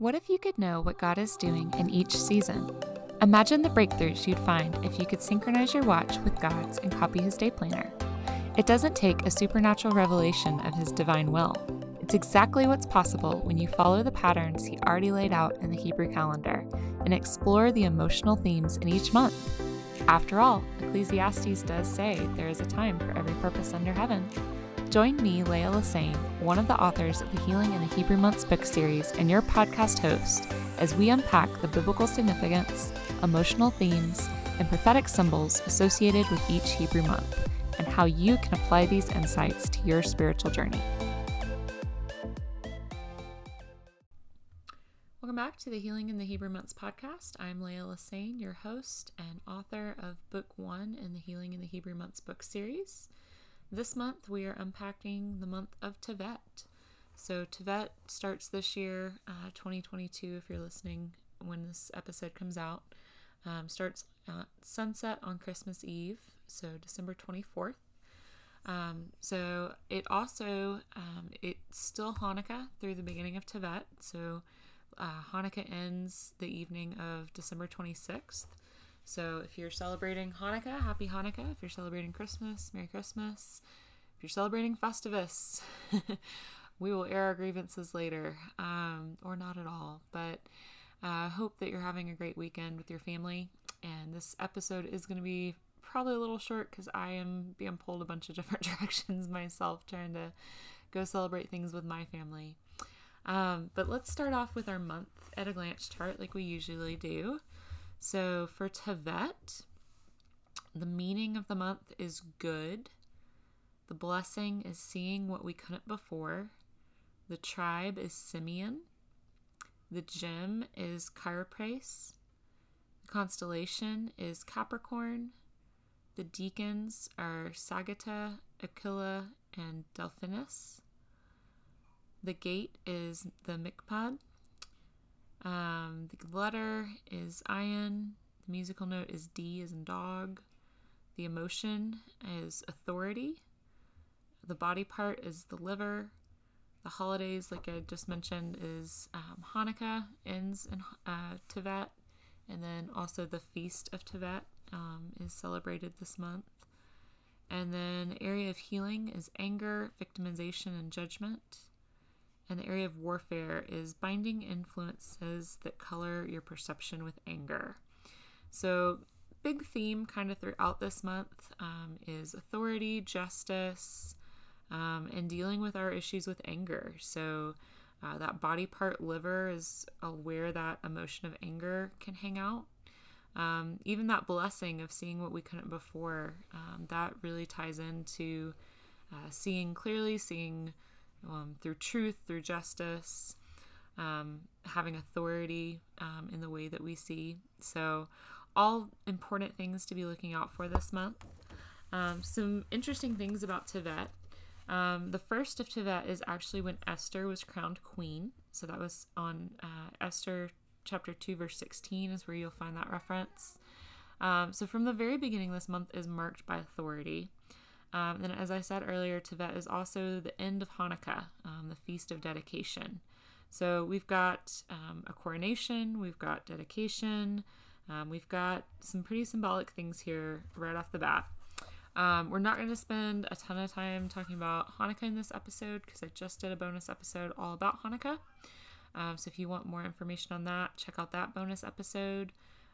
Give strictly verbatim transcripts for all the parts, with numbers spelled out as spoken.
What if you could know what God is doing in each season? Imagine the breakthroughs you'd find if you could synchronize your watch with God's and copy His day planner. It doesn't take a supernatural revelation of His divine will. It's exactly what's possible when you follow the patterns He already laid out in the Hebrew calendar and explore the emotional themes in each month. After all, Ecclesiastes does say there is a time for every purpose under heaven. Join me, Leah Lassane, one of the authors of the Healing in the Hebrew Months book series and your podcast host, as we unpack the biblical significance, emotional themes, and prophetic symbols associated with each Hebrew month, and how you can apply these insights to your spiritual journey. Welcome back to the Healing in the Hebrew Months podcast. I'm Leah Lassane, your host and author of Book One in the Healing in the Hebrew Months book series. This month we are unpacking the month of Tevet. So Tevet starts this year, uh, twenty twenty-two, if you're listening when this episode comes out. Um, starts at sunset on Christmas Eve, so December twenty-fourth. Um, so it also, um, it's still Hanukkah through the beginning of Tevet, so Uh, Hanukkah ends the evening of December twenty-sixth. So if you're celebrating Hanukkah, happy Hanukkah. If you're celebrating Christmas, Merry Christmas. If you're celebrating Festivus, we will air our grievances later, um, or not at all. But I uh, hope that you're having a great weekend with your family. And this episode is going to be probably a little short because I am being pulled a bunch of different directions myself, trying to go celebrate things with my family. Um, but let's start off with our month at a glance chart like we usually do. So for Tevet, the meaning of the month is good. The blessing is seeing what we couldn't before. The tribe is Simeon. The gem is Chiroprace. The constellation is Capricorn. The deacons are Sagitta, Aquila, and Delphinus. The gate is the Mikpod. Um, the letter is Ion. The musical note is D as in dog. The emotion is authority. The body part is the liver. The holidays, like I just mentioned, is um, Hanukkah, ends in uh, Tevet. And then also the Feast of Tevet um, is celebrated this month. And then the area of healing is anger, victimization, and judgment. And the area of warfare is binding influences that color your perception with anger. So big theme kind of throughout this month um, is authority, justice, um, and dealing with our issues with anger. So uh, that body part liver is uh, where that emotion of anger can hang out. Um, even that blessing of seeing what we couldn't before, um, that really ties into uh, seeing clearly, seeing Um, through truth, through justice, um, having authority um, in the way that we see. So all important things to be looking out for this month. Um, some interesting things about Tevet. Um, the first of Tevet is actually when Esther was crowned queen. So that was on uh, Esther chapter two, verse sixteen is where you'll find that reference. Um, so from the very beginning, this month is marked by authority. Um, and as I said earlier, Tevet is also the end of Hanukkah, um, the Feast of Dedication. So we've got um, a coronation, we've got dedication, um, we've got some pretty symbolic things here right off the bat. Um, we're not going to spend a ton of time talking about Hanukkah in this episode because I just did a bonus episode all about Hanukkah. Um, so if you want more information on that, check out that bonus episode.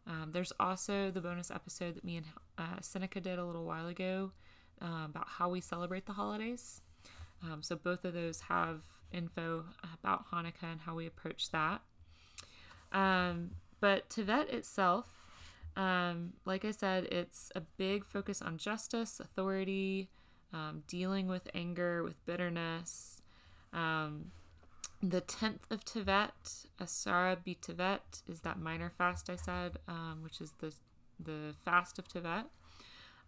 Um, there's also the bonus episode that me and uh, Seneca did a little while ago Uh, about how we celebrate the holidays. Um, so both of those have info about Hanukkah and how we approach that. Um, but Tevet itself, um, like I said, it's a big focus on justice, authority, um, dealing with anger, with bitterness. Um, the tenth of Tevet, Asara B'Tvet, is that minor fast I said, um, which is the the fast of Tevet.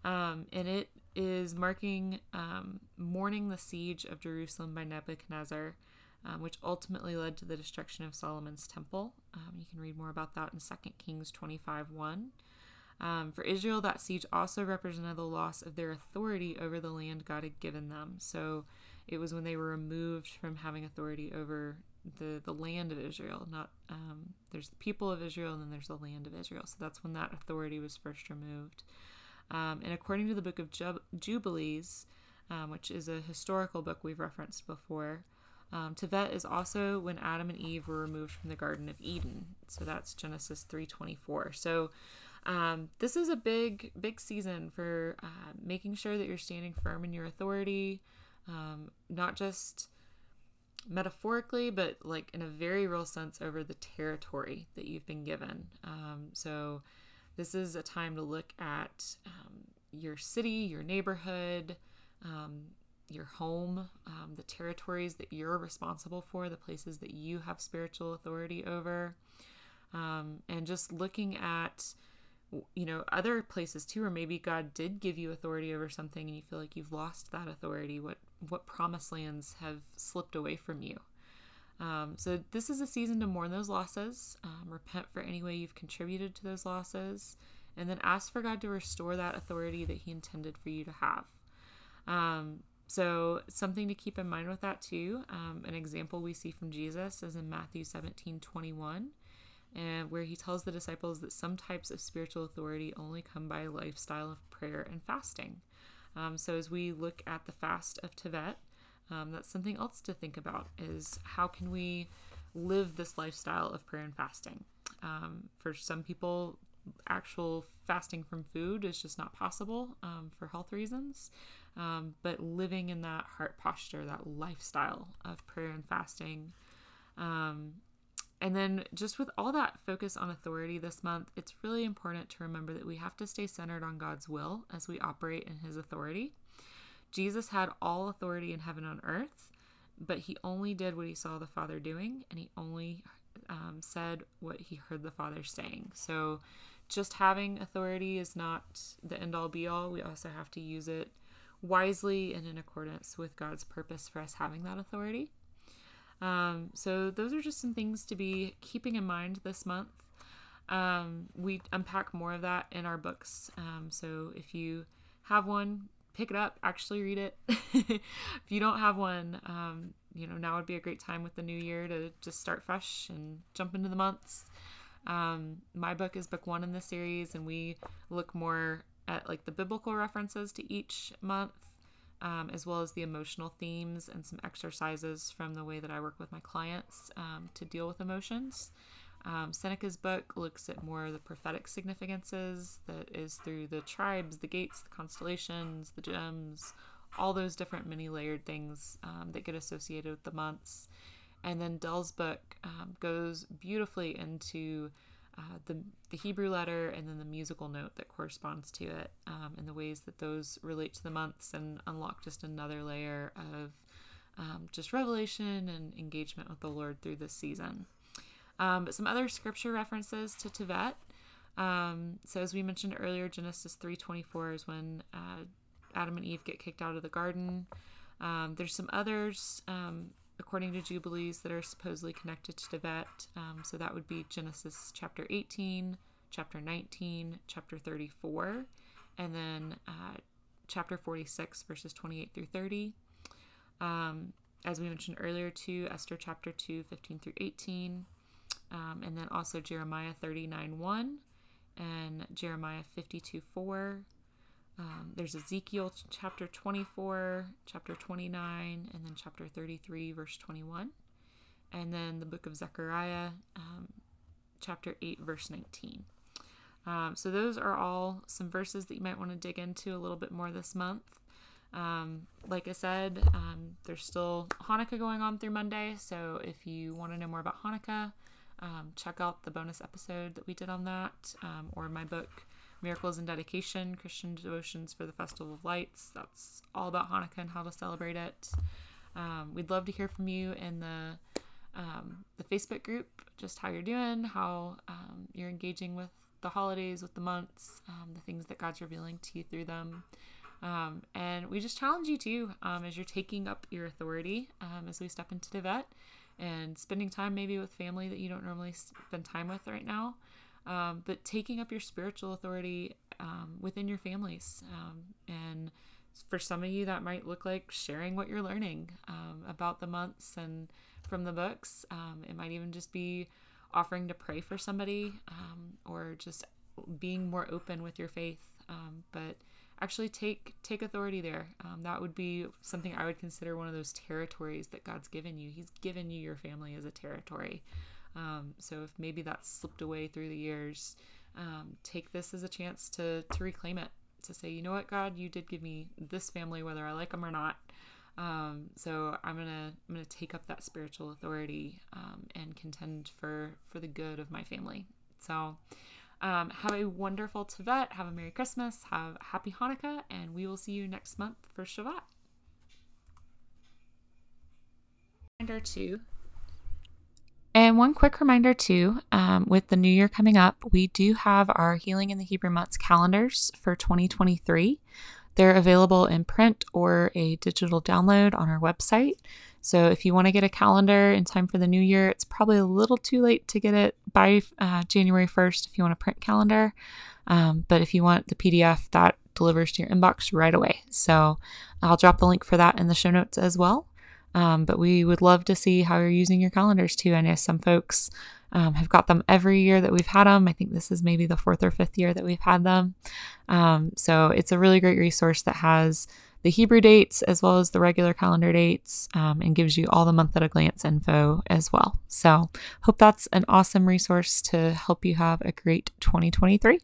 Um, and it is marking, um, mourning the siege of Jerusalem by Nebuchadnezzar, um, which ultimately led to the destruction of Solomon's temple. Um, you can read more about that in Second Kings twenty-five one. Um, for Israel, that siege also represented the loss of their authority over the land God had given them. So it was when they were removed from having authority over the, the land of Israel. Not um, there's the people of Israel, and then there's the land of Israel. So that's when that authority was first removed. Um, and according to the book of Jub- Jubilees, um, which is a historical book we've referenced before, um, Tevet is also when Adam and Eve were removed from the Garden of Eden. So that's Genesis three twenty-four. So um, this is a big, big season for uh, making sure that you're standing firm in your authority, um, not just metaphorically, but like in a very real sense over the territory that you've been given. Um, so this is a time to look at um, your city, your neighborhood, um, your home, um, the territories that you're responsible for, the places that you have spiritual authority over, um, and just looking at, you know, other places too, or maybe God did give you authority over something and you feel like you've lost that authority. What, what promised lands have slipped away from you? Um, so this is a season to mourn those losses, um, repent for any way you've contributed to those losses, and then ask for God to restore that authority that he intended for you to have. Um, so something to keep in mind with that too. Um, an example we see from Jesus is in Matthew seventeen twenty-one, and where he tells the disciples that some types of spiritual authority only come by a lifestyle of prayer and fasting. Um, so as we look at the fast of Tevet, Um, that's something else to think about, is how can we live this lifestyle of prayer and fasting? Um, for some people, actual fasting from food is just not possible um, for health reasons, um, but living in that heart posture, that lifestyle of prayer and fasting. Um, and then just with all that focus on authority this month, it's really important to remember that we have to stay centered on God's will as we operate in his authority. Jesus had all authority in heaven and on earth, but he only did what he saw the Father doing, and he only um, said what he heard the Father saying. So just having authority is not the end-all be-all. We also have to use it wisely and in accordance with God's purpose for us having that authority. Um, so those are just some things to be keeping in mind this month. Um, we unpack more of that in our books. Um, so if you have one, pick it up, actually read it. If you don't have one, um, you know, now would be a great time with the new year to just start fresh and jump into the months. Um, my book is book one in this series, and we look more at like the biblical references to each month, um, as well as the emotional themes and some exercises from the way that I work with my clients um, to deal with emotions. Um, Seneca's book looks at more of the prophetic significances that is through the tribes, the gates, the constellations, the gems, all those different many-layered things um, that get associated with the months. And then Dell's book um, goes beautifully into uh, the, the Hebrew letter and then the musical note that corresponds to it um, and the ways that those relate to the months and unlock just another layer of um, just revelation and engagement with the Lord through this season. Um, but some other scripture references to Tevet. Um, so as we mentioned earlier, Genesis three twenty-four is when uh, Adam and Eve get kicked out of the garden. Um, there's some others, um, according to Jubilees, that are supposedly connected to Tevet. Um, so that would be Genesis chapter eighteen, chapter nineteen, chapter thirty-four, and then uh, chapter forty-six, verses twenty-eight through thirty. Um, as we mentioned earlier, too, Esther chapter two, fifteen through eighteen. Um, and then also Jeremiah thirty-nine one and Jeremiah fifty-two four. Um, there's Ezekiel chapter twenty-four, chapter twenty-nine, and then chapter thirty-three, verse twenty-one. And then the book of Zechariah, um, chapter eight, verse nineteen. Um, so those are all some verses that you might want to dig into a little bit more this month. Um, like I said, um, there's still Hanukkah going on through Monday. So if you want to know more about Hanukkah, Um, check out the bonus episode that we did on that, um, or my book, Miracles and Dedication: Christian Devotions for the Festival of Lights. That's all about Hanukkah and how to celebrate it. Um, we'd love to hear from you in the um, the Facebook group, just how you're doing, how um, you're engaging with the holidays, with the months, um, the things that God's revealing to you through them. Um, and we just challenge you too, um, as you're taking up your authority um, as we step into Tevet, and spending time maybe with family that you don't normally spend time with right now, um, but taking up your spiritual authority um, within your families. Um, and for some of you, that might look like sharing what you're learning um, about the months and from the books. Um, it might even just be offering to pray for somebody, um, or just being more open with your faith. Um, but actually take, take authority there. Um, that would be something I would consider one of those territories that God's given you. He's given you your family as a territory. Um, so if maybe that's slipped away through the years, um, take this as a chance to, to reclaim it, to say, you know what, God, you did give me this family, whether I like them or not. Um, so I'm going to, I'm going to take up that spiritual authority, um, and contend for, for the good of my family. So, um, have a wonderful Tevet, have a Merry Christmas, have a happy Hanukkah, and we will see you next month for Shabbat. Reminder two. And one quick reminder too, um, with the new year coming up, we do have our Healing in the Hebrew Months calendars for twenty twenty-three. They're available in print or a digital download on our website. So if you want to get a calendar in time for the new year, it's probably a little too late to get it by uh, January first if you want a print calendar. Um, but if you want the P D F, that delivers to your inbox right away. So I'll drop the link for that in the show notes as well. Um, but we would love to see how you're using your calendars too. I know some folks um, have got them every year that we've had them. I think this is maybe the fourth or fifth year that we've had them. Um, so it's a really great resource that has the Hebrew dates as well as the regular calendar dates, um, and gives you all the month at a glance info as well. So hope that's an awesome resource to help you have a great twenty twenty-three.